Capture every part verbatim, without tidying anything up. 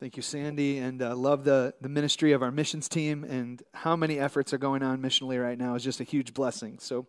Thank you, Sandy, and I uh, love the, the ministry of our missions team, and how many efforts are going on missionally right now is just a huge blessing, so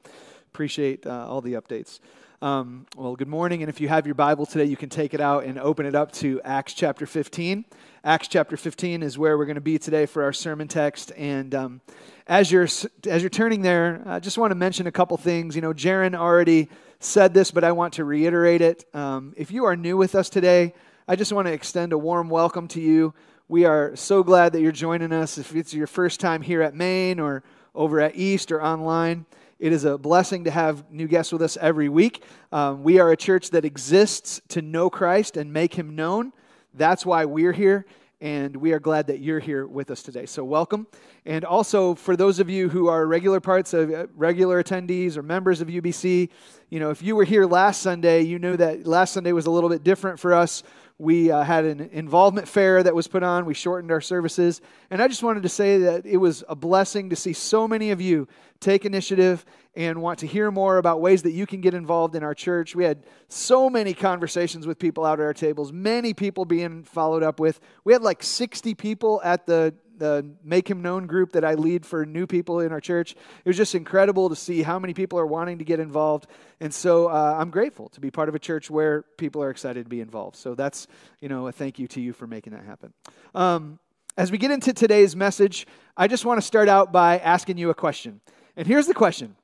appreciate uh, all the updates. Um, well, good morning, and if you have your Bible today, you can take it out and open it up to Acts chapter fifteen. Acts chapter fifteen is where we're going to be today for our sermon text, and um, as you're as you're turning there, I just want to mention a couple things. You know, Jaren already said this, but I want to reiterate it. Um, if you are new with us today, I just want to extend a warm welcome to you. We are so glad that you're joining us. If it's your first time here at Maine or over at East or online, it is a blessing to have new guests with us every week. Um, we are a church that exists to know Christ and make Him known. That's why we're here, and we are glad that you're here with us today. So welcome. And also, for those of you who are regular parts of uh, regular attendees or members of U B C, you know, if you were here last Sunday, you knew that last Sunday was a little bit different for us. We uh, had an involvement fair that was put on. We shortened our services. And I just wanted to say that it was a blessing to see so many of you take initiative and want to hear more about ways that you can get involved in our church. We had so many conversations with people out at our tables, many people being followed up with. We had like sixty people at the the Make Him Known group that I lead for new people in our church. It was just incredible to see how many people are wanting to get involved. And so uh, I'm grateful to be part of a church where people are excited to be involved. So that's, you know, a thank you to you for making that happen. Um, as we get into today's message, I just want to start out by asking you a question. And here's the question.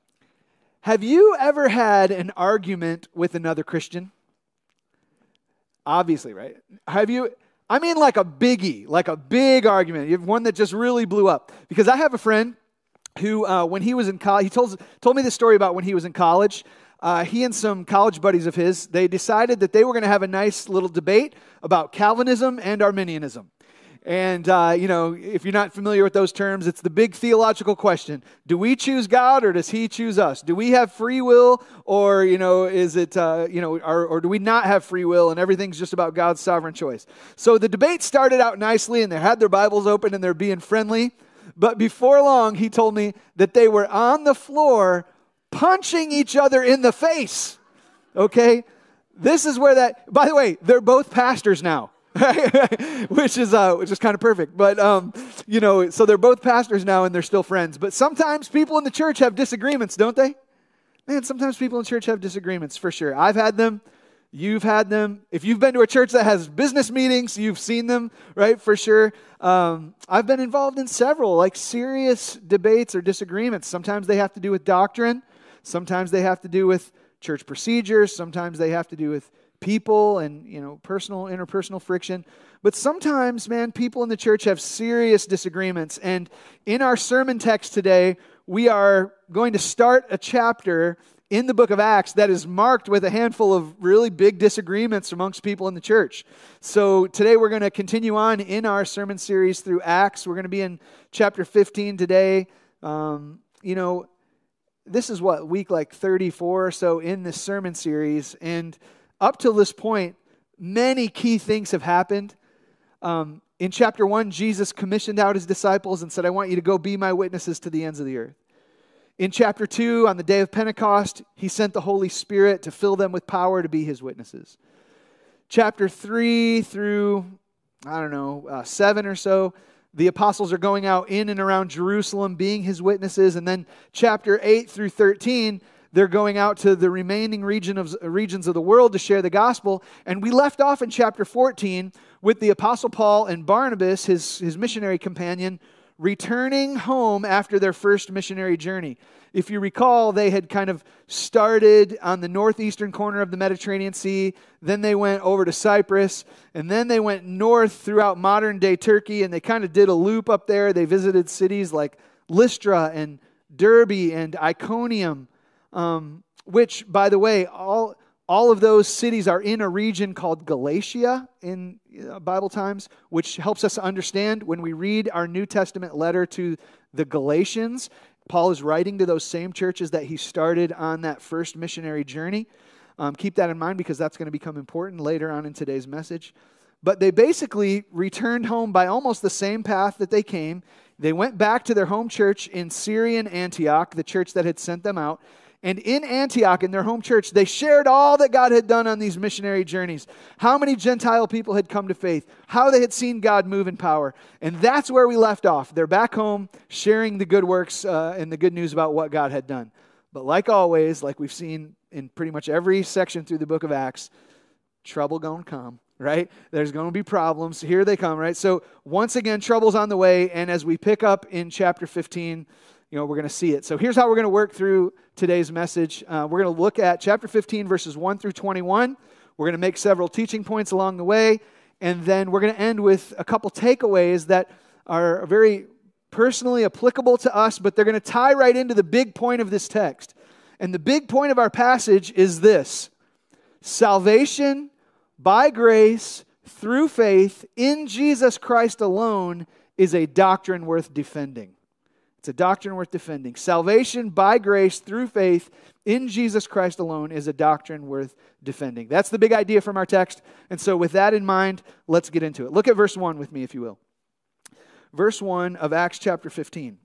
Have you ever had an argument with another Christian? Obviously, right? Have you... I mean like a biggie, like a big argument. You have one that just really blew up. Because I have a friend who, uh, when he was in college, he told, told me this story about when he was in college. Uh, he and some college buddies of his, they decided that they were going to have a nice little debate about Calvinism and Arminianism. And, uh, you know, if you're not familiar with those terms, it's the big theological question. Do we choose God or does He choose us? Do we have free will or, you know, is it, uh, you know, or, or do we not have free will and everything's just about God's sovereign choice? So the debate started out nicely and they had their Bibles open and they're being friendly. But before long, he told me that they were on the floor punching each other in the face. Okay? This is where that, by the way, they're both pastors now. which is uh, which is kind of perfect. But, um, you know, so they're both pastors now and they're still friends. But sometimes people in the church have disagreements, don't they? Man, sometimes people in church have disagreements, for sure. I've had them. You've had them. If you've been to a church that has business meetings, you've seen them, right, for sure. Um, I've been involved in several, like, serious debates or disagreements. Sometimes they have to do with doctrine. Sometimes they have to do with church procedures. Sometimes they have to do with people and, you know, personal, interpersonal friction. But sometimes, man, people in the church have serious disagreements. And in our sermon text today, we are going to start a chapter in the book of Acts that is marked with a handful of really big disagreements amongst people in the church. So today we're going to continue on in our sermon series through Acts. We're going to be in chapter fifteen today. Um, you know, this is what, week like thirty-four or so in this sermon series. And up to this point, many key things have happened. Um, in chapter one, Jesus commissioned out his disciples and said, I want you to go be my witnesses to the ends of the earth. In chapter two, on the day of Pentecost, he sent the Holy Spirit to fill them with power to be his witnesses. Chapter three through, I don't know, uh, seven or so, the apostles are going out in and around Jerusalem being his witnesses. And then chapter eight through thirteen, they're going out to the remaining region of, regions of the world to share the gospel. And we left off in chapter fourteen with the Apostle Paul and Barnabas, his, his missionary companion, returning home after their first missionary journey. If you recall, they had kind of started on the northeastern corner of the Mediterranean Sea. Then they went over to Cyprus. And then they went north throughout modern-day Turkey. And they kind of did a loop up there. They visited cities like Lystra and Derbe and Iconium. Um, which, by the way, all all of those cities are in a region called Galatia in uh, Bible times, which helps us understand when we read our New Testament letter to the Galatians. Paul is writing to those same churches that he started on that first missionary journey. Um, keep that in mind because that's going to become important later on in today's message. But they basically returned home by almost the same path that they came. They went back to their home church in Syrian Antioch, the church that had sent them out. And in Antioch, in their home church, they shared all that God had done on these missionary journeys. How many Gentile people had come to faith. How they had seen God move in power. And that's where we left off. They're back home sharing the good works uh, and the good news about what God had done. But like always, like we've seen in pretty much every section through the book of Acts, trouble gonna come, right? There's gonna be problems. Here they come, right? So once again, trouble's on the way. And as we pick up in chapter fifteen, you know, we're going to see it. So here's how we're going to work through today's message. Uh, we're going to look at chapter fifteen, verses one through twenty-one. We're going to make several teaching points along the way. And then we're going to end with a couple takeaways that are very personally applicable to us, but they're going to tie right into the big point of this text. And the big point of our passage is this: salvation by grace through faith in Jesus Christ alone is a doctrine worth defending. It's a doctrine worth defending. Salvation by grace through faith in Jesus Christ alone is a doctrine worth defending. That's the big idea from our text. And so with that in mind, let's get into it. Look at verse one with me, if you will. Verse one of Acts chapter fifteen.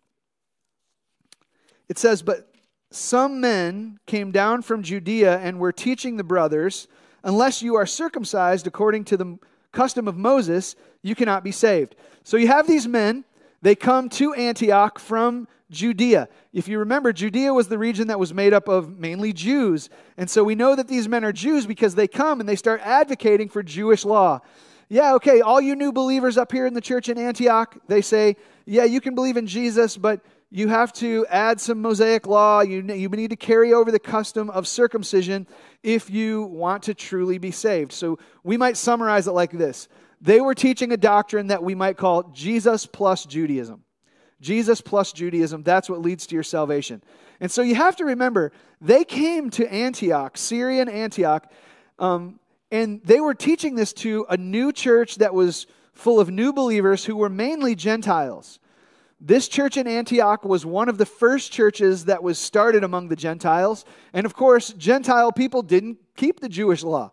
It says, "But some men came down from Judea and were teaching the brothers, 'Unless you are circumcised according to the custom of Moses, you cannot be saved.'" So you have these men. They come to Antioch from Judea. If you remember, Judea was the region that was made up of mainly Jews. And so we know that these men are Jews because they come and they start advocating for Jewish law. Yeah, okay, all you new believers up here in the church in Antioch, they say, yeah, you can believe in Jesus, but you have to add some Mosaic law. You, you need to carry over the custom of circumcision if you want to truly be saved. So we might summarize it like this. They were teaching a doctrine that we might call Jesus plus Judaism. Jesus plus Judaism, that's what leads to your salvation. And so you have to remember, they came to Antioch, Syrian Antioch, um, and they were teaching this to a new church that was full of new believers who were mainly Gentiles. This church in Antioch was one of the first churches that was started among the Gentiles. And of course, Gentile people didn't keep the Jewish law,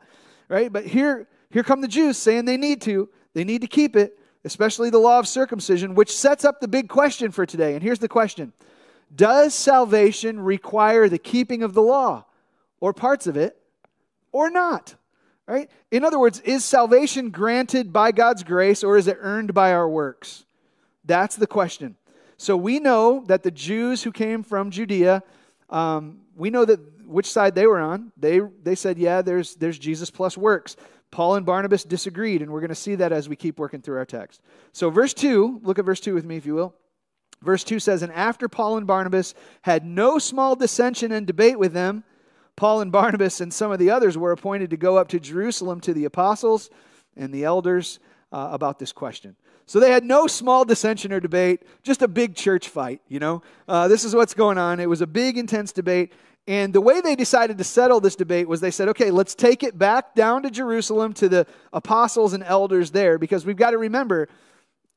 right? But here... Here come the Jews saying they need to. They need to keep it, especially the law of circumcision, which sets up the big question for today. And here's the question. Does salvation require the keeping of the law or parts of it or not? Right? In other words, is salvation granted by God's grace or is it earned by our works? That's the question. So we know that the Jews who came from Judea, um, we know that which side they were on. They, they said, yeah, there's, there's Jesus plus works. Paul and Barnabas disagreed, and we're going to see that as we keep working through our text. So verse two, look at verse two with me, if you will. Verse two says, "And after Paul and Barnabas had no small dissension and debate with them, Paul and Barnabas and some of the others were appointed to go up to Jerusalem to the apostles and the elders uh, about this question." So they had no small dissension or debate, just a big church fight, you know. Uh, this is what's going on. It was a big, intense debate. And the way they decided to settle this debate was they said, okay, let's take it back down to Jerusalem to the apostles and elders there, because we've got to remember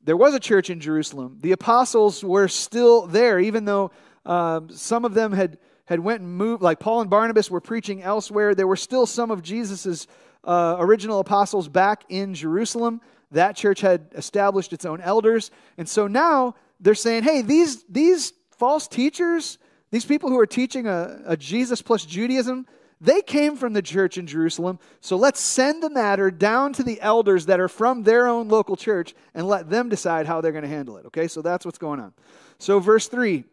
there was a church in Jerusalem. The apostles were still there, even though um, some of them had, had went and moved, like Paul and Barnabas were preaching elsewhere. There were still some of Jesus's uh, original apostles back in Jerusalem. That church had established its own elders. And so now they're saying, hey, these, these false teachers, these people who are teaching a, a Jesus plus Judaism, they came from the church in Jerusalem. So let's send the matter down to the elders that are from their own local church and let them decide how they're going to handle it. Okay, so that's what's going on. So verse three,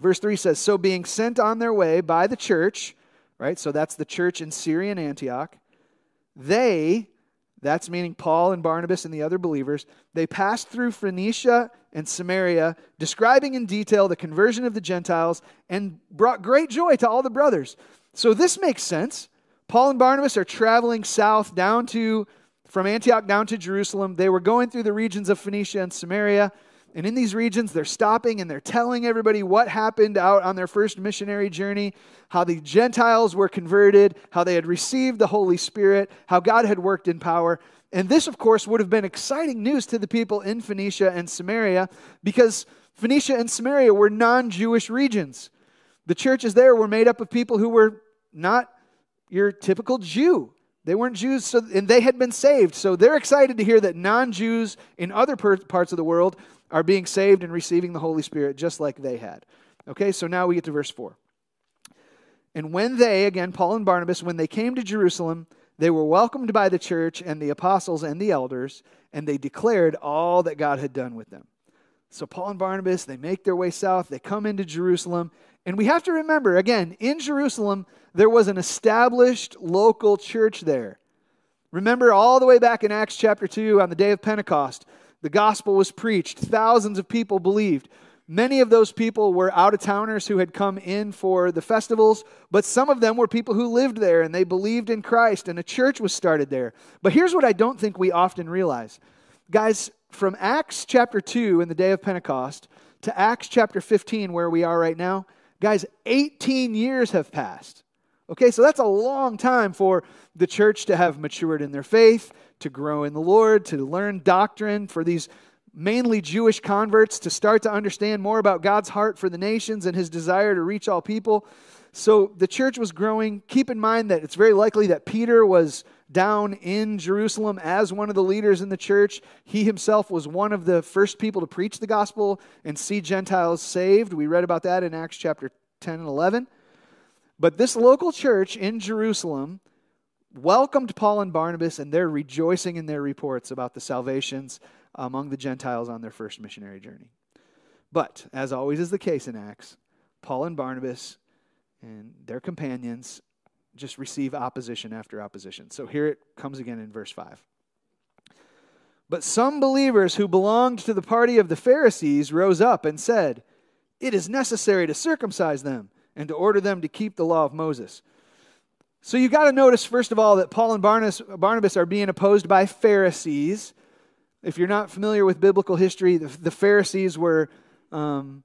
verse three says, "So being sent on their way by the church," right? So that's the church in Syrian Antioch. "They," that's meaning Paul and Barnabas and the other believers, "they passed through Phoenicia and Samaria, describing in detail the conversion of the Gentiles, and brought great joy to all the brothers." So this makes sense. Paul and Barnabas are traveling south down to, from Antioch down to Jerusalem. They were going through the regions of Phoenicia and Samaria. And in these regions, they're stopping and they're telling everybody what happened out on their first missionary journey, how the Gentiles were converted, how they had received the Holy Spirit, how God had worked in power. And this, of course, would have been exciting news to the people in Phoenicia and Samaria, because Phoenicia and Samaria were non-Jewish regions. The churches there were made up of people who were not your typical Jew. They weren't Jews, so, and they had been saved. So they're excited to hear that non-Jews in other per- parts of the world are being saved and receiving the Holy Spirit just like they had. Okay, so now we get to verse four. And when they, again, Paul and Barnabas, when they came to Jerusalem, they were welcomed by the church and the apostles and the elders, and they declared all that God had done with them. So Paul and Barnabas, they make their way south. They come into Jerusalem. And we have to remember, again, in Jerusalem, there was an established local church there. Remember all the way back in Acts chapter two, on the day of Pentecost, the gospel was preached. Thousands of people believed. Many of those people were out-of-towners who had come in for the festivals, but some of them were people who lived there and they believed in Christ, and a church was started there. But here's what I don't think we often realize. Guys, from Acts chapter two in the day of Pentecost to Acts chapter fifteen, where we are right now, guys, eighteen years have passed. Okay, so that's a long time for the church to have matured in their faith, to grow in the Lord, to learn doctrine, for these mainly Jewish converts to start to understand more about God's heart for the nations and his desire to reach all people. So the church was growing. Keep in mind that it's very likely that Peter was down in Jerusalem as one of the leaders in the church. He himself was one of the first people to preach the gospel and see Gentiles saved. We read about that in Acts chapter ten and eleven. But this local church in Jerusalem welcomed Paul and Barnabas, and they're rejoicing in their reports about the salvations among the Gentiles on their first missionary journey. But, as always is the case in Acts, Paul and Barnabas and their companions just receive opposition after opposition. So here it comes again in verse five. But some believers who belonged to the party of the Pharisees rose up and said, "It is necessary to circumcise them and to order them to keep the law of Moses." So you've got to notice, first of all, that Paul and Barnabas are being opposed by Pharisees. If you're not familiar with biblical history, the, the Pharisees were um,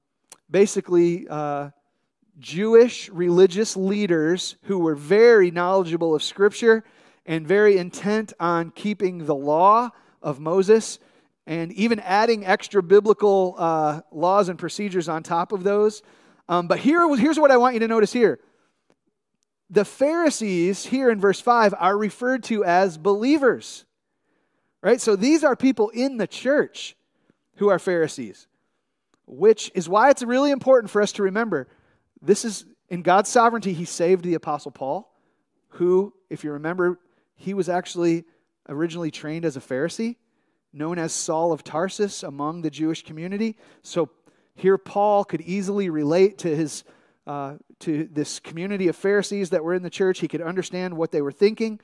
basically uh, Jewish religious leaders who were very knowledgeable of Scripture and very intent on keeping the law of Moses and even adding extra biblical uh, laws and procedures on top of those. Um, but here, here's what I want you to notice here. The Pharisees here in verse five are referred to as believers. Right? So these are people in the church who are Pharisees, which is why it's really important for us to remember this is, in God's sovereignty, he saved the Apostle Paul, who, if you remember, he was actually originally trained as a Pharisee, known as Saul of Tarsus among the Jewish community. So here Paul could easily relate to his uh, to this community of Pharisees that were in the church. He could understand what they were thinking.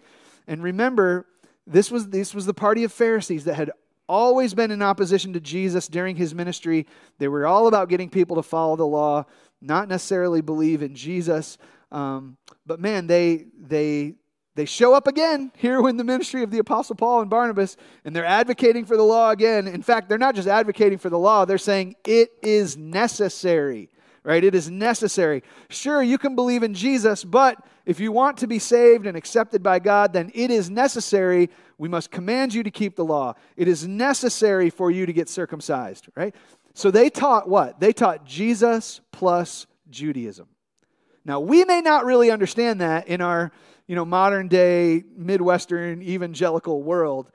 And remember, This was, this was the party of Pharisees that had always been in opposition to Jesus during his ministry. They were all about getting people to follow the law, not necessarily believe in Jesus. Um, but man, they, they, they show up again here in the ministry of the Apostle Paul and Barnabas, and they're advocating for the law again. In fact, they're not just advocating for the law. They're saying it is necessary, right? It is necessary. Sure, you can believe in Jesus, but if you want to be saved and accepted by God, then it is necessary. We must command you to keep the law. It is necessary for you to get circumcised, right? So they taught what? They taught Jesus plus Judaism. Now, we may not really understand that in our, you know, modern day Midwestern evangelical world,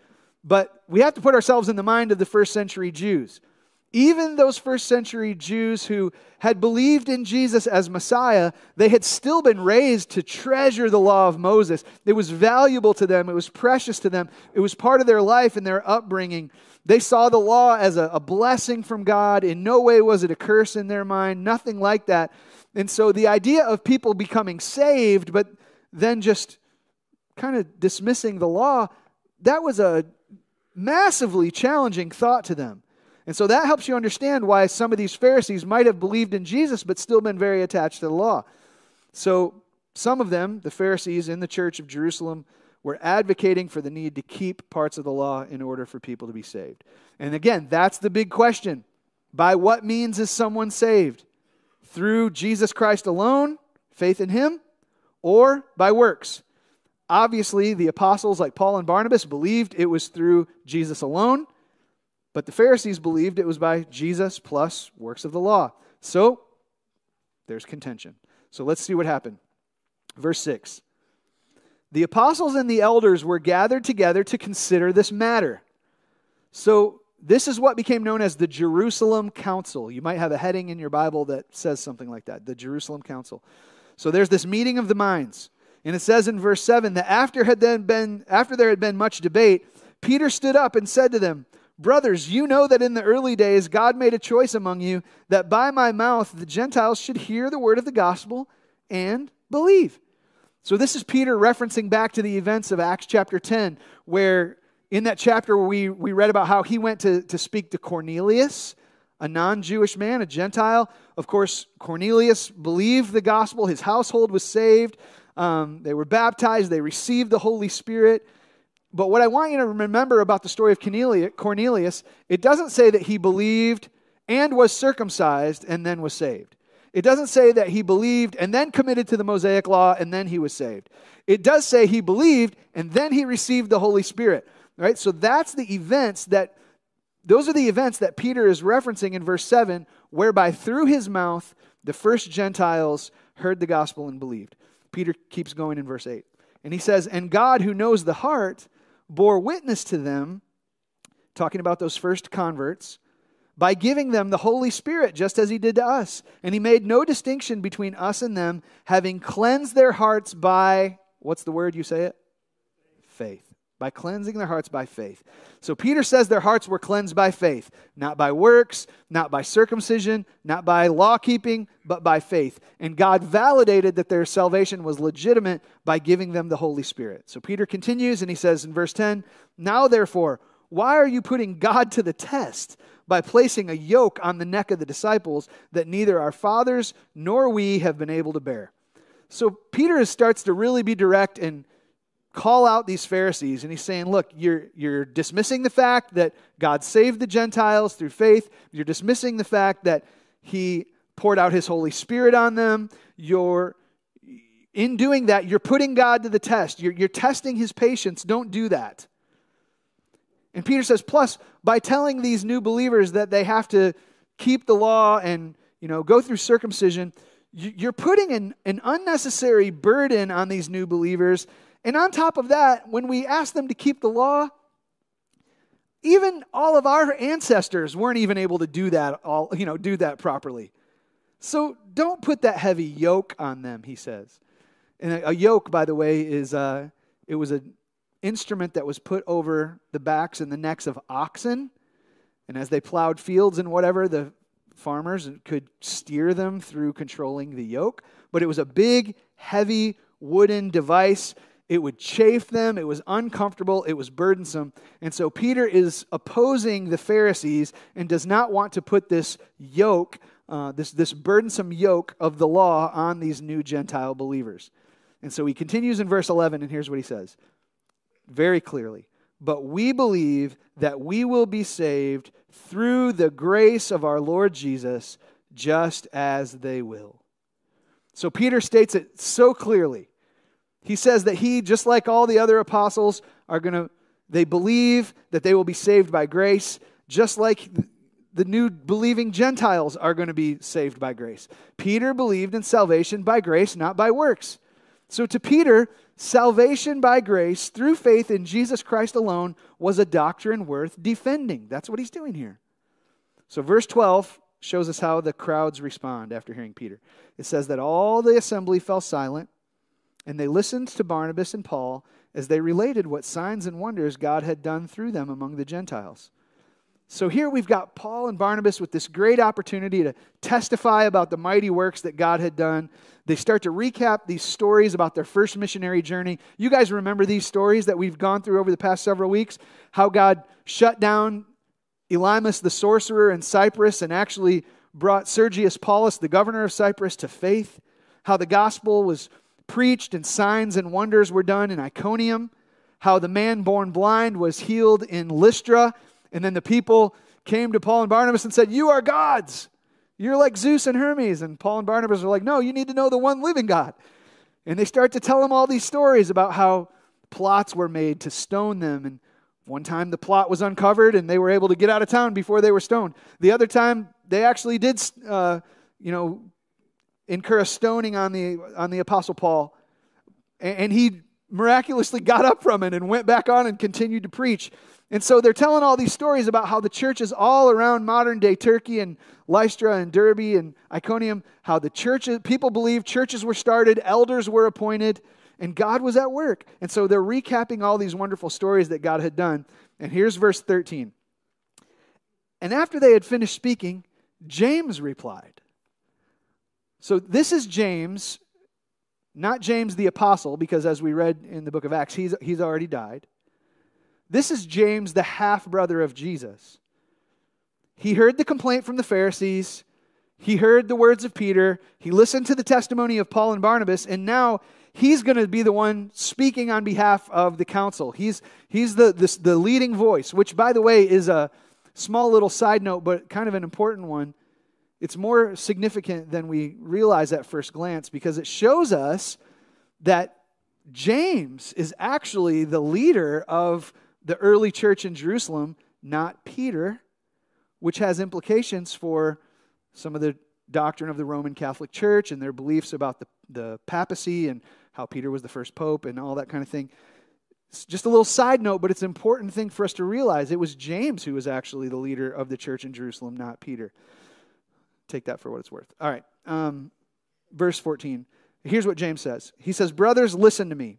but we have to put ourselves in the mind of the first century Jews. Even those first century Jews who had believed in Jesus as Messiah, they had still been raised to treasure the law of Moses. It was valuable to them. It was precious to them. It was part of their life and their upbringing. They saw the law as a, a blessing from God. In no way was it a curse in their mind, nothing like that. And so the idea of people becoming saved, but then just kind of dismissing the law, that was a massively challenging thought to them. And so that helps you understand why some of these Pharisees might have believed in Jesus but still been very attached to the law. So some of them, the Pharisees in the church of Jerusalem, were advocating for the need to keep parts of the law in order for people to be saved. And again, that's the big question. By what means is someone saved? Through Jesus Christ alone, faith in him, or by works? Obviously, the apostles like Paul and Barnabas believed it was through Jesus alone. But the Pharisees believed it was by Jesus plus works of the law. So, there's contention. So let's see what happened. Verse six. The apostles and the elders were gathered together to consider this matter. So, this is what became known as the Jerusalem Council. You might have a heading in your Bible that says something like that, the Jerusalem Council. So there's this meeting of the minds. And it says in verse seven that after had then been after there had been much debate, Peter stood up and said to them, "Brothers, you know that in the early days God made a choice among you that by my mouth the Gentiles should hear the word of the gospel and believe." So this is Peter referencing back to the events of Acts chapter ten, where in that chapter we, we read about how he went to, to speak to Cornelius, a non-Jewish man, a Gentile. Of course, Cornelius believed the gospel. His household was saved. Um, they were baptized. They received the Holy Spirit. But what I want you to remember about the story of Cornelius, it doesn't say that he believed and was circumcised and then was saved. It doesn't say that he believed and then committed to the Mosaic law and then he was saved. It does say he believed and then he received the Holy Spirit. Right? So that's the events that, those are the events that Peter is referencing in verse seven, whereby through his mouth the first Gentiles heard the gospel and believed. Peter keeps going in verse eight. And he says, "And God, who knows the heart, bore witness to them," talking about those first converts, "by giving them the Holy Spirit, just as he did to us. And he made no distinction between us and them, having cleansed their hearts by," what's the word you say it? Faith. By cleansing their hearts by faith. So Peter says their hearts were cleansed by faith, not by works, not by circumcision, not by law keeping, but by faith. And God validated that their salvation was legitimate by giving them the Holy Spirit. So Peter continues and he says in verse ten, "Now therefore, why are you putting God to the test by placing a yoke on the neck of the disciples that neither our fathers nor we have been able to bear?" So Peter starts to really be direct and call out these Pharisees, and he's saying, look, you're you're dismissing the fact that God saved the Gentiles through faith. You're dismissing the fact that he poured out his Holy Spirit on them. You're, in doing that, you're putting God to the test. You're, you're testing his patience. Don't do that. And Peter says, plus, by telling these new believers that they have to keep the law and, you know, go through circumcision, you're putting an, an unnecessary burden on these new believers. And on top of that, when we ask them to keep the law, even all of our ancestors weren't even able to do that all, you know, do that properly. So don't put that heavy yoke on them, he says. And a, a yoke, by the way, is uh, it was an instrument that was put over the backs and the necks of oxen, and as they plowed fields and whatever, the farmers could steer them through controlling the yoke. But it was a big, heavy wooden device. It would chafe them. It was uncomfortable. It was burdensome. And so Peter is opposing the Pharisees and does not want to put this yoke, uh, this, this burdensome yoke of the law on these new Gentile believers. And so he continues in verse eleven, and here's what he says very clearly. "But we believe that we will be saved through the grace of our Lord Jesus, just as they will." So Peter states it so clearly. He says that he, just like all the other apostles, are going to, they believe that they will be saved by grace, just like the new believing Gentiles are going to be saved by grace. Peter believed in salvation by grace, not by works. So to Peter, salvation by grace through faith in Jesus Christ alone was a doctrine worth defending. That's what he's doing here. So verse twelve shows us how the crowds respond after hearing Peter. It says that all the assembly fell silent, and they listened to Barnabas and Paul as they related what signs and wonders God had done through them among the Gentiles. So here we've got Paul and Barnabas with this great opportunity to testify about the mighty works that God had done. They start to recap these stories about their first missionary journey. You guys remember these stories that we've gone through over the past several weeks? How God shut down Elimas the sorcerer in Cyprus and actually brought Sergius Paulus, the governor of Cyprus, to faith. How the gospel was preached and signs and wonders were done in Iconium, how the man born blind was healed in Lystra, and then the people came to Paul and Barnabas and said, "You are gods. You're like Zeus and Hermes." And Paul and Barnabas are like, "No, you need to know the one living God." And they start to tell him all these stories about how plots were made to stone them. And one time the plot was uncovered and they were able to get out of town before they were stoned. The other time they actually did, uh, you know, incur a stoning on the on the Apostle Paul, and he miraculously got up from it and went back on and continued to preach. And so they're telling all these stories about how the churches all around modern day Turkey and Lystra and Derbe and Iconium, how the churches, people believed churches were started, elders were appointed, and God was at work. And so they're recapping all these wonderful stories that God had done. And here's verse thirteen. And after they had finished speaking, James replied. So this is James, not James the apostle, because as we read in the book of Acts, he's, he's already died. This is James, the half-brother of Jesus. He heard the complaint from the Pharisees. He heard the words of Peter. He listened to the testimony of Paul and Barnabas. And now he's going to be the one speaking on behalf of the council. He's, he's the, the, the leading voice, which, by the way, is a small little side note, but kind of an important one. It's more significant than we realize at first glance, because it shows us that James is actually the leader of the early church in Jerusalem, not Peter, which has implications for some of the doctrine of the Roman Catholic Church and their beliefs about the, the papacy and how Peter was the first pope and all that kind of thing. It's just a little side note, but it's an important thing for us to realize. It was James who was actually the leader of the church in Jerusalem, not Peter. Take that for what it's worth. All right, um, verse fourteen. Here's what James says. He says, brothers, listen to me.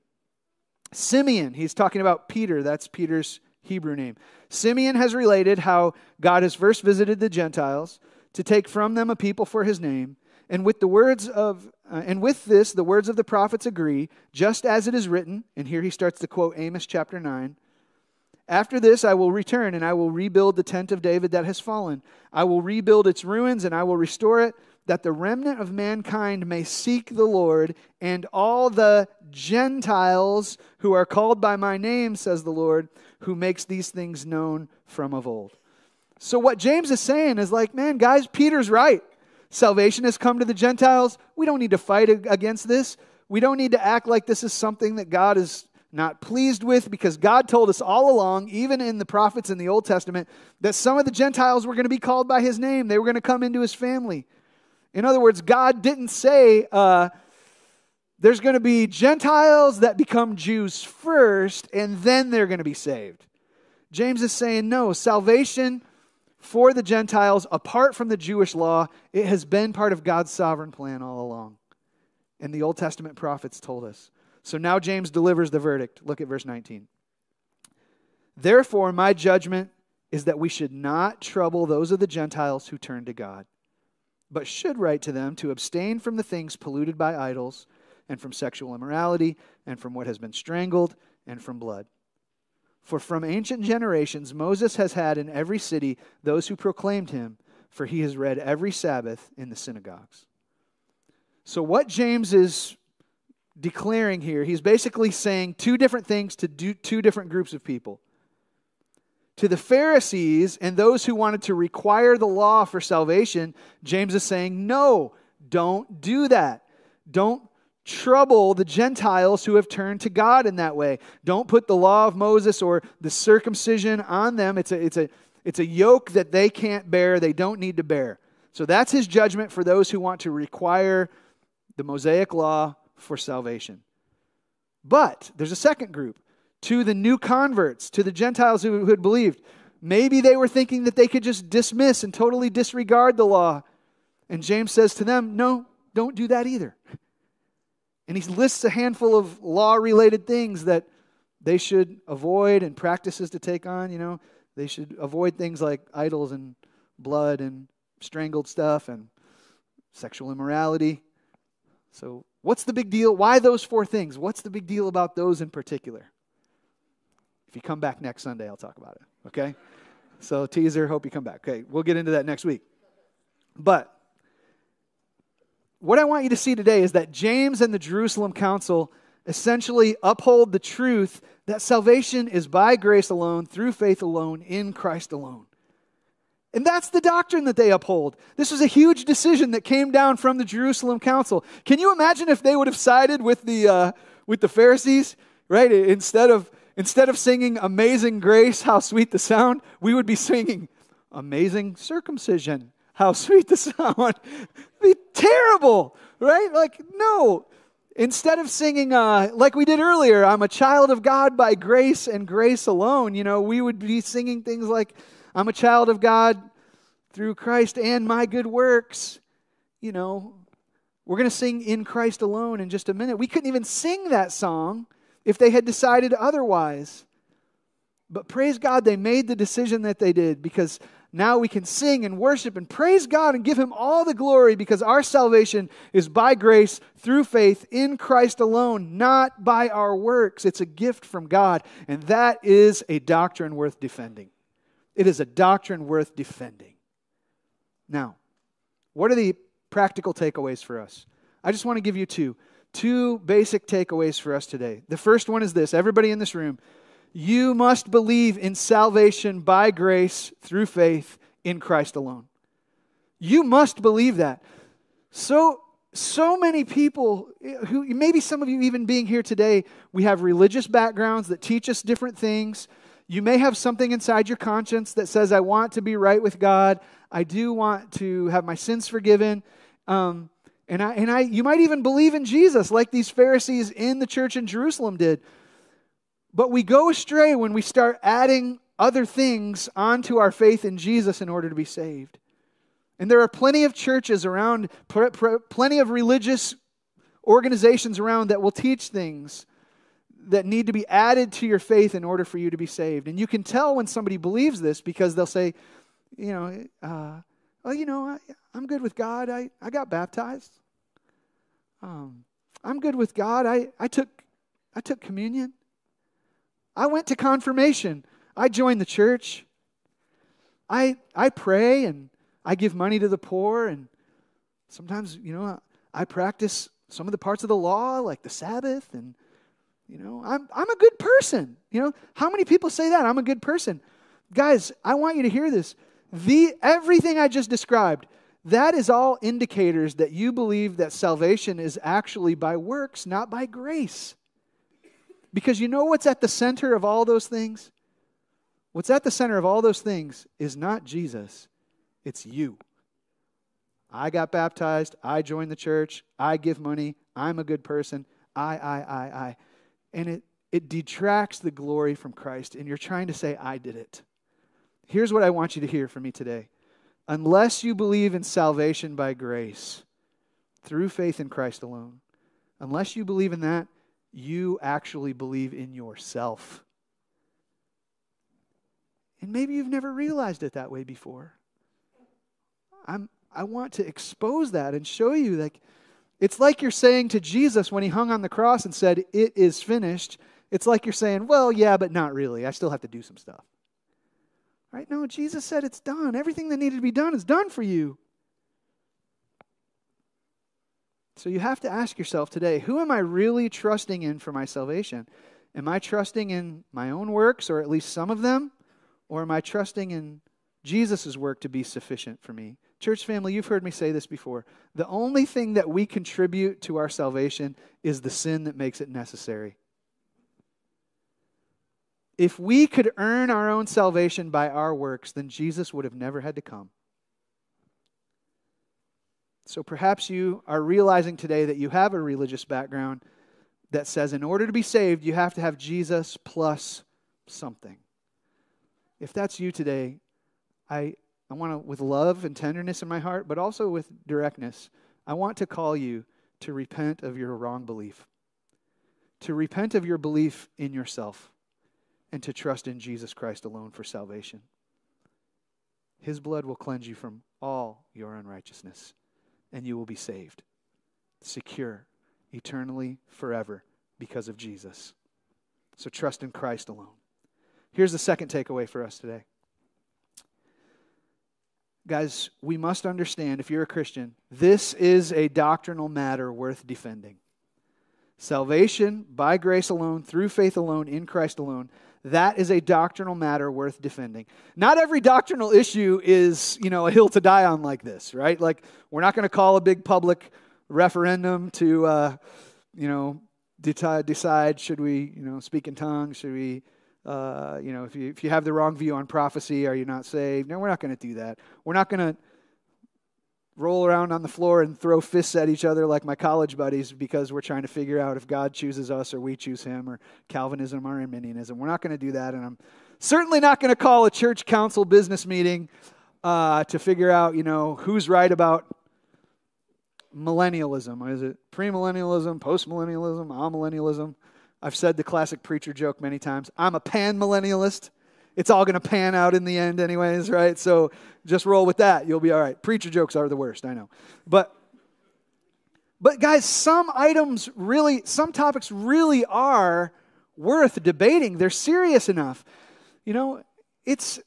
Simeon, he's talking about Peter. That's Peter's Hebrew name. Simeon has related how God has first visited the Gentiles to take from them a people for his name. And with the words of, uh, and with this, the words of the prophets agree, just as it is written. And here he starts to quote Amos chapter nine. After this, I will return and I will rebuild the tent of David that has fallen. I will rebuild its ruins and I will restore it, that the remnant of mankind may seek the Lord, and all the Gentiles who are called by my name, says the Lord, who makes these things known from of old. So what James is saying is like, man, guys, Peter's right. Salvation has come to the Gentiles. We don't need to fight against this. We don't need to act like this is something that God is not pleased with, because God told us all along, even in the prophets in the Old Testament, that some of the Gentiles were going to be called by his name. They were going to come into his family. In other words, God didn't say uh, there's going to be Gentiles that become Jews first and then they're going to be saved. James is saying, no, salvation for the Gentiles, apart from the Jewish law, it has been part of God's sovereign plan all along. And the Old Testament prophets told us. So now James delivers the verdict. Look at verse nineteen. Therefore, my judgment is that we should not trouble those of the Gentiles who turn to God, but should write to them to abstain from the things polluted by idols, and from sexual immorality, and from what has been strangled, and from blood. For from ancient generations Moses has had in every city those who proclaimed him, for he has read every Sabbath in the synagogues. So what James is declaring here, he's basically saying two different things to do two different groups of people. To the Pharisees and those who wanted to require the law for salvation, James is saying, no, don't do that. Don't trouble the Gentiles who have turned to God in that way. Don't put the law of Moses or the circumcision on them. It's a, it's a, it's a yoke that they can't bear, they don't need to bear. So that's his judgment for those who want to require the Mosaic law for salvation. But there's a second group. To the new converts, to the Gentiles who had believed. Maybe they were thinking that they could just dismiss and totally disregard the law. And James says to them, no, don't do that either. And he lists a handful of law-related things that they should avoid and practices to take on. You know, they should avoid things like idols and blood and strangled stuff and sexual immorality. So what's the big deal? Why those four things? What's the big deal about those in particular? If you come back next Sunday, I'll talk about it, okay? So teaser, hope you come back. Okay, we'll get into that next week. But what I want you to see today is that James and the Jerusalem Council essentially uphold the truth that salvation is by grace alone, through faith alone, in Christ alone. And that's the doctrine that they uphold. This was a huge decision that came down from the Jerusalem Council. Can you imagine if they would have sided with the, uh, with the Pharisees, right? Instead of... Instead of singing Amazing Grace, how sweet the sound, we would be singing Amazing Circumcision, how sweet the sound. It'd be terrible, right? Like, no. Instead of singing, uh, like we did earlier, I'm a child of God by grace and grace alone, you know, we would be singing things like, I'm a child of God through Christ and my good works. You know, we're going to sing in Christ alone in just a minute. We couldn't even sing that song if they had decided otherwise. But praise God, they made the decision that they did, because now we can sing and worship and praise God and give Him all the glory, because our salvation is by grace through faith in Christ alone, not by our works. It's a gift from God, and that is a doctrine worth defending. It is a doctrine worth defending. Now, what are the practical takeaways for us? I just want to give you two. Two basic takeaways for us today. The first one is this. Everybody in this room, you must believe in salvation by grace through faith in Christ alone. You must believe that. So, so many people, who maybe some of you even being here today, we have religious backgrounds that teach us different things. You may have something inside your conscience that says, I want to be right with God. I do want to have my sins forgiven. Um, and I, and I, you might even believe in Jesus like these Pharisees in the church in Jerusalem did. But we go astray when we start adding other things onto our faith in Jesus in order to be saved. And there are plenty of churches around, pr- pr- plenty of religious organizations around that will teach things that need to be added to your faith in order for you to be saved. And you can tell when somebody believes this, because they'll say, you know, uh, well, you know, I, I'm good with God. I, I got baptized. Um, I'm good with God. I, I took I took communion. I went to confirmation. I joined the church. I I pray and I give money to the poor, and sometimes, you know, I practice some of the parts of the law, like the Sabbath, and, you know, I'm I'm a good person. You know, how many people say that? I'm a good person. Guys, I want you to hear this. The everything I just described, that is all indicators that you believe that salvation is actually by works, not by grace. Because you know what's at the center of all those things? What's at the center of all those things is not Jesus. It's you. I got baptized. I joined the church. I give money. I'm a good person. I, I, I, I. And it, it detracts the glory from Christ. And you're trying to say, I did it. Here's what I want you to hear from me today. Unless you believe in salvation by grace, through faith in Christ alone, unless you believe in that, you actually believe in yourself. And maybe you've never realized it that way before. I'm, I want to expose that and show you, like, it's like you're saying to Jesus when He hung on the cross and said, it is finished. It's like you're saying, well, yeah, but not really. I still have to do some stuff. Right? No, Jesus said it's done. Everything that needed to be done is done for you. So you have to ask yourself today, who am I really trusting in for my salvation? Am I trusting in my own works, or at least some of them? Or am I trusting in Jesus' work to be sufficient for me? Church family, you've heard me say this before. The only thing that we contribute to our salvation is the sin that makes it necessary. If we could earn our own salvation by our works, then Jesus would have never had to come. So perhaps you are realizing today that you have a religious background that says in order to be saved, you have to have Jesus plus something. If that's you today, I, I want to, with love and tenderness in my heart, but also with directness, I want to call you to repent of your wrong belief, to repent of your belief in yourself, and to trust in Jesus Christ alone for salvation. His blood will cleanse you from all your unrighteousness. And you will be saved, secure, eternally, forever, because of Jesus. So trust in Christ alone. Here's the second takeaway for us today. Guys, we must understand, if you're a Christian, this is a doctrinal matter worth defending. Salvation by grace alone, through faith alone, in Christ alone, that is a doctrinal matter worth defending. Not every doctrinal issue is, you know, a hill to die on like this, right? Like, we're not going to call a big public referendum to, uh, you know, deti- decide should we, you know, speak in tongues? Should we, uh, you know, if you if you have the wrong view on prophecy, are you not saved? No, we're not going to do that. We're not going to roll around on the floor and throw fists at each other like my college buddies because we're trying to figure out if God chooses us or we choose him or Calvinism or Arminianism. We're not going to do that, and I'm certainly not going to call a church council business meeting uh, to figure out, you know, who's right about millennialism. Is it premillennialism, postmillennialism, amillennialism? I've said the classic preacher joke many times. I'm a pan-millennialist. It's all going to pan out in the end anyways, right? So just roll with that. You'll be all right. Preacher jokes are the worst, I know. But, but guys, some items really, some topics really are worth debating. They're serious enough. You know, it's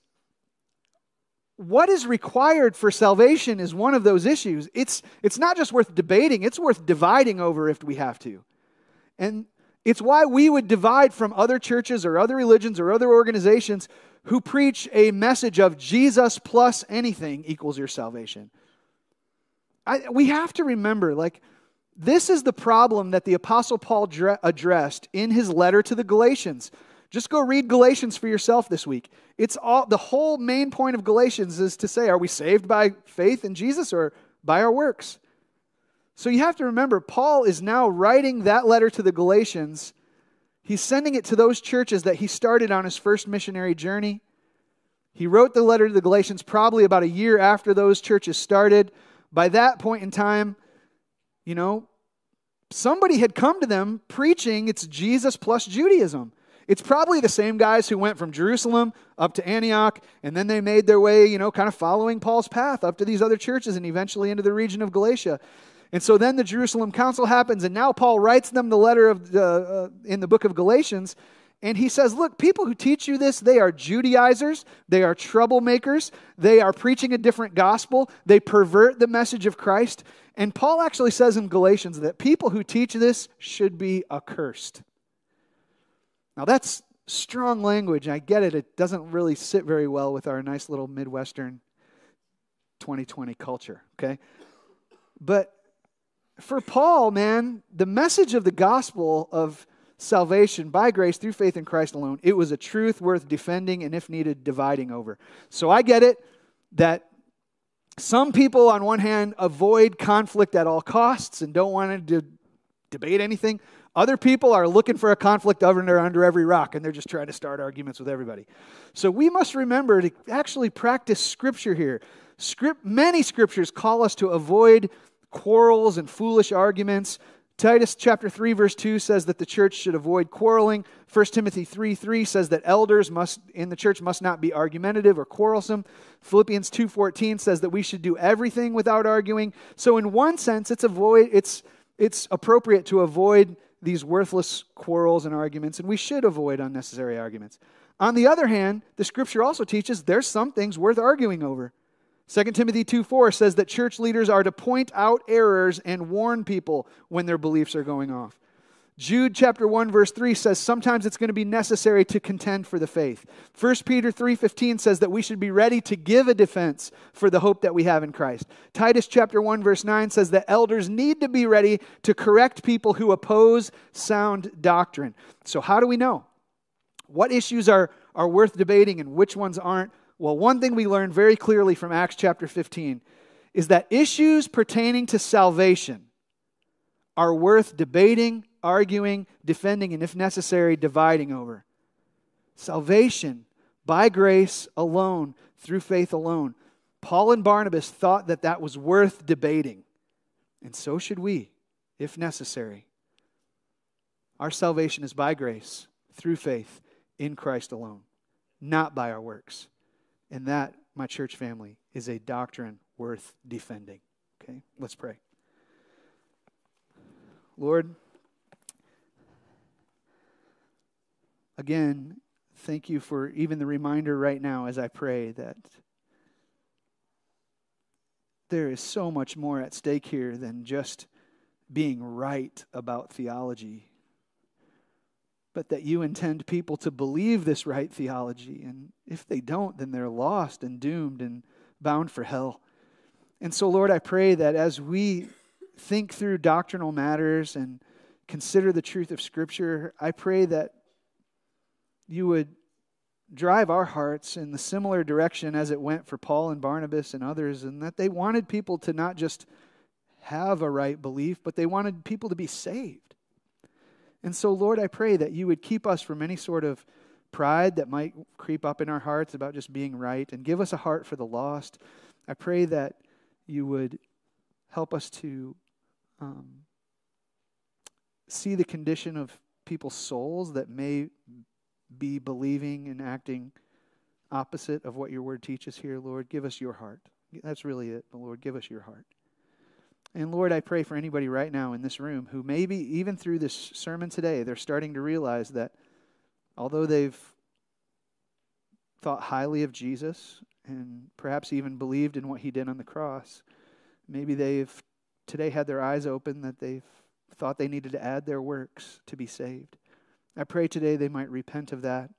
what is required for salvation is one of those issues. It's, it's not just worth debating. It's worth dividing over if we have to. And it's why we would divide from other churches or other religions or other organizations who preach a message of Jesus plus anything equals your salvation. I, we have to remember, like, this is the problem that the Apostle Paul dre- addressed in his letter to the Galatians. Just go read Galatians for yourself this week. It's all the whole main point of Galatians is to say, are we saved by faith in Jesus or by our works? So you have to remember, Paul is now writing that letter to the Galatians. He's sending it to those churches that he started on his first missionary journey. He wrote the letter to the Galatians probably about a year after those churches started. By that point in time, you know, somebody had come to them preaching it's Jesus plus Judaism. It's probably the same guys who went from Jerusalem up to Antioch, and then they made their way, you know, kind of following Paul's path up to these other churches and eventually into the region of Galatia. And so then the Jerusalem Council happens, and now Paul writes them the letter of the, uh, in the book of Galatians, and he says, look, people who teach you this, they are Judaizers, they are troublemakers, they are preaching a different gospel, they pervert the message of Christ. And Paul actually says in Galatians that people who teach this should be accursed. Now that's strong language, I get it, it doesn't really sit very well with our nice little Midwestern twenty twenty culture, okay? But for Paul, man, the message of the gospel of salvation by grace through faith in Christ alone, it was a truth worth defending and, if needed, dividing over. So I get it that some people, on one hand, avoid conflict at all costs and don't want to de- debate anything. Other people are looking for a conflict under, under every rock, and they're just trying to start arguments with everybody. So we must remember to actually practice Scripture here. Script, many Scriptures call us to avoid quarrels and foolish arguments. Titus chapter three verse two says that the church should avoid quarreling. First Timothy three three says that elders must in the church must not be argumentative or quarrelsome. Philippians two fourteen says that we should do everything without arguing. So in one sense, it's avoid it's it's appropriate to avoid these worthless quarrels and arguments, and we should avoid unnecessary arguments. On the other hand, the Scripture also teaches there's some things worth arguing over. Second Timothy two four says that church leaders are to point out errors and warn people when their beliefs are going off. Jude chapter one verse three says sometimes it's going to be necessary to contend for the faith. First Peter three fifteen says that we should be ready to give a defense for the hope that we have in Christ. Titus chapter one verse nine says that elders need to be ready to correct people who oppose sound doctrine. So how do we know? What issues are, are worth debating and which ones aren't? Well, one thing we learn very clearly from Acts chapter fifteen is that issues pertaining to salvation are worth debating, arguing, defending, and if necessary, dividing over. Salvation by grace alone, through faith alone. Paul and Barnabas thought that that was worth debating, and so should we, if necessary. Our salvation is by grace, through faith, in Christ alone, not by our works. And that, my church family, is a doctrine worth defending. Okay, let's pray. Lord, again, thank you for even the reminder right now as I pray that there is so much more at stake here than just being right about theology, but that you intend people to believe this right theology. And if they don't, then they're lost and doomed and bound for hell. And so, Lord, I pray that as we think through doctrinal matters and consider the truth of Scripture, I pray that you would drive our hearts in the similar direction as it went for Paul and Barnabas and others, and that they wanted people to not just have a right belief, but they wanted people to be saved. And so, Lord, I pray that you would keep us from any sort of pride that might creep up in our hearts about just being right, and give us a heart for the lost. I pray that you would help us to um, see the condition of people's souls that may be believing and acting opposite of what your word teaches here, Lord. Give us your heart. That's really it, Lord. Give us your heart. And Lord, I pray for anybody right now in this room who maybe even through this sermon today, they're starting to realize that although they've thought highly of Jesus and perhaps even believed in what he did on the cross, maybe they've today had their eyes open that they've thought they needed to add their works to be saved. I pray today they might repent of that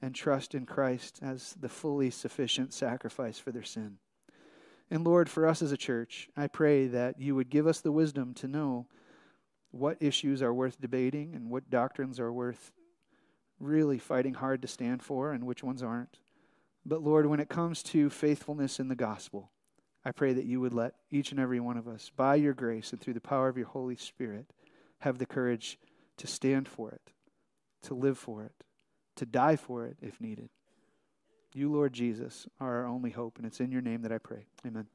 and trust in Christ as the fully sufficient sacrifice for their sin. And Lord, for us as a church, I pray that you would give us the wisdom to know what issues are worth debating and what doctrines are worth really fighting hard to stand for and which ones aren't. But Lord, when it comes to faithfulness in the gospel, I pray that you would let each and every one of us, by your grace and through the power of your Holy Spirit, have the courage to stand for it, to live for it, to die for it if needed. You, Lord Jesus, are our only hope, and it's in your name that I pray. Amen.